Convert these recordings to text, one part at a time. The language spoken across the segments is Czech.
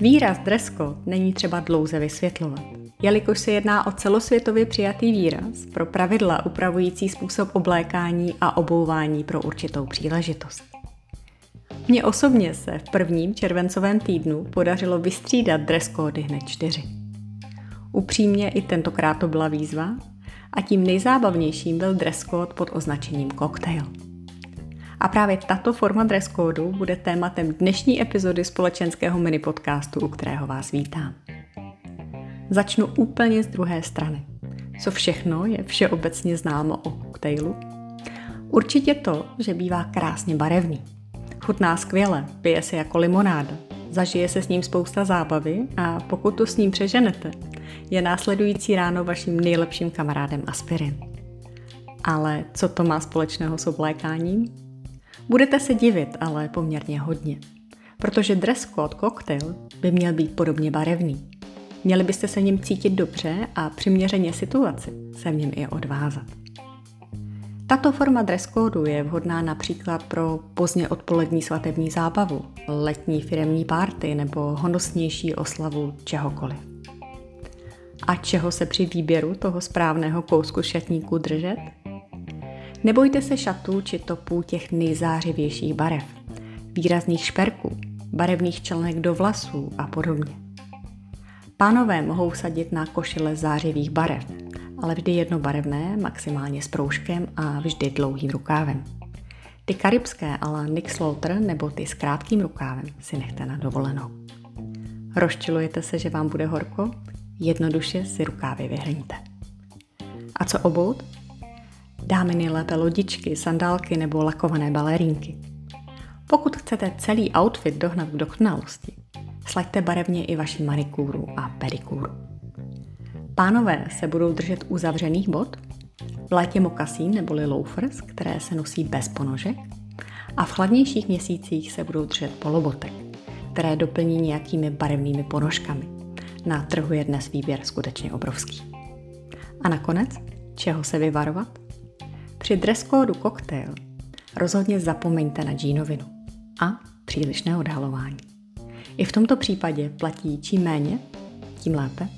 Výraz dress code není třeba dlouze vysvětlovat, jelikož se jedná o celosvětově přijatý výraz pro pravidla upravující způsob oblékání a obouvání pro určitou příležitost. Mně osobně se v prvním červencovém týdnu podařilo vystřídat dress códy hned 4. Upřímně i tentokrát to byla výzva a tím nejzábavnějším byl dress code pod označením koktejl. A právě tato forma dress códu bude tématem dnešní epizody společenského mini podcastu, u kterého vás vítám. Začnu úplně z druhé strany. Co všechno je všeobecně známo o koktejlu? Určitě to, že bývá krásně barevný. Chutná skvěle, pije se jako limonáda, zažije se s ním spousta zábavy a pokud to s ním přeženete, je následující ráno vaším nejlepším kamarádem aspirin. Ale co to má společného s oblékáním? Budete se divit, ale poměrně hodně. Protože dress code koktejl by měl být podobně barevný. Měli byste se v něm cítit dobře a přiměřeně situaci se v něm i odvázat. Tato forma dress codeu je vhodná například pro pozdně odpolední svatební zábavu, letní firemní party nebo honosnější oslavu čehokoliv. A čeho se při výběru toho správného kousku šatníku držet? Nebojte se šatů či topů těch nejzářivějších barev, výrazných šperků, barevných členek do vlasů a podobně. Pánové mohou vsadit na košile zářivých barev, ale vždy jednobarevné, maximálně s proužkem a vždy dlouhým rukávem. Ty karibské a la Nick Slaughter nebo ty s krátkým rukávem si nechte na dovolenou. Rozčilujete se, že vám bude horko? Jednoduše si rukávy vyhrňte. A co obout? Dáme nejlépe lodičky, sandálky nebo lakované balerínky. Pokud chcete celý outfit dohnat k dokonalosti, slaďte barevně i vaši manikúru a pedikúru. Pánové se budou držet uzavřených bot, v létě mokasín neboli loafers, které se nosí bez ponožek, a v chladnějších měsících se budou držet polobotek, které doplní nějakými barevnými ponožkami. Na trhu je dnes výběr skutečně obrovský. A nakonec, čeho se vyvarovat? Při dress códu koktejl rozhodně zapomeňte na džínovinu a přílišné odhalování. I v tomto případě platí čím méně, tím lépe,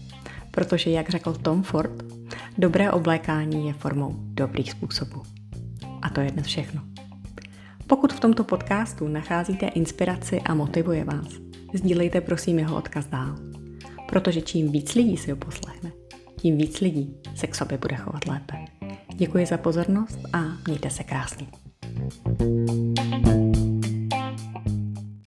protože, jak řekl Tom Ford, dobré oblékání je formou dobrých způsobů. A to je dnes všechno. Pokud v tomto podcastu nacházíte inspiraci a motivuje vás, sdílejte prosím jeho odkaz dál, protože čím víc lidí si ho poslechne, tím víc lidí se k sobě bude chovat lépe. Děkuji za pozornost a mějte se krásně.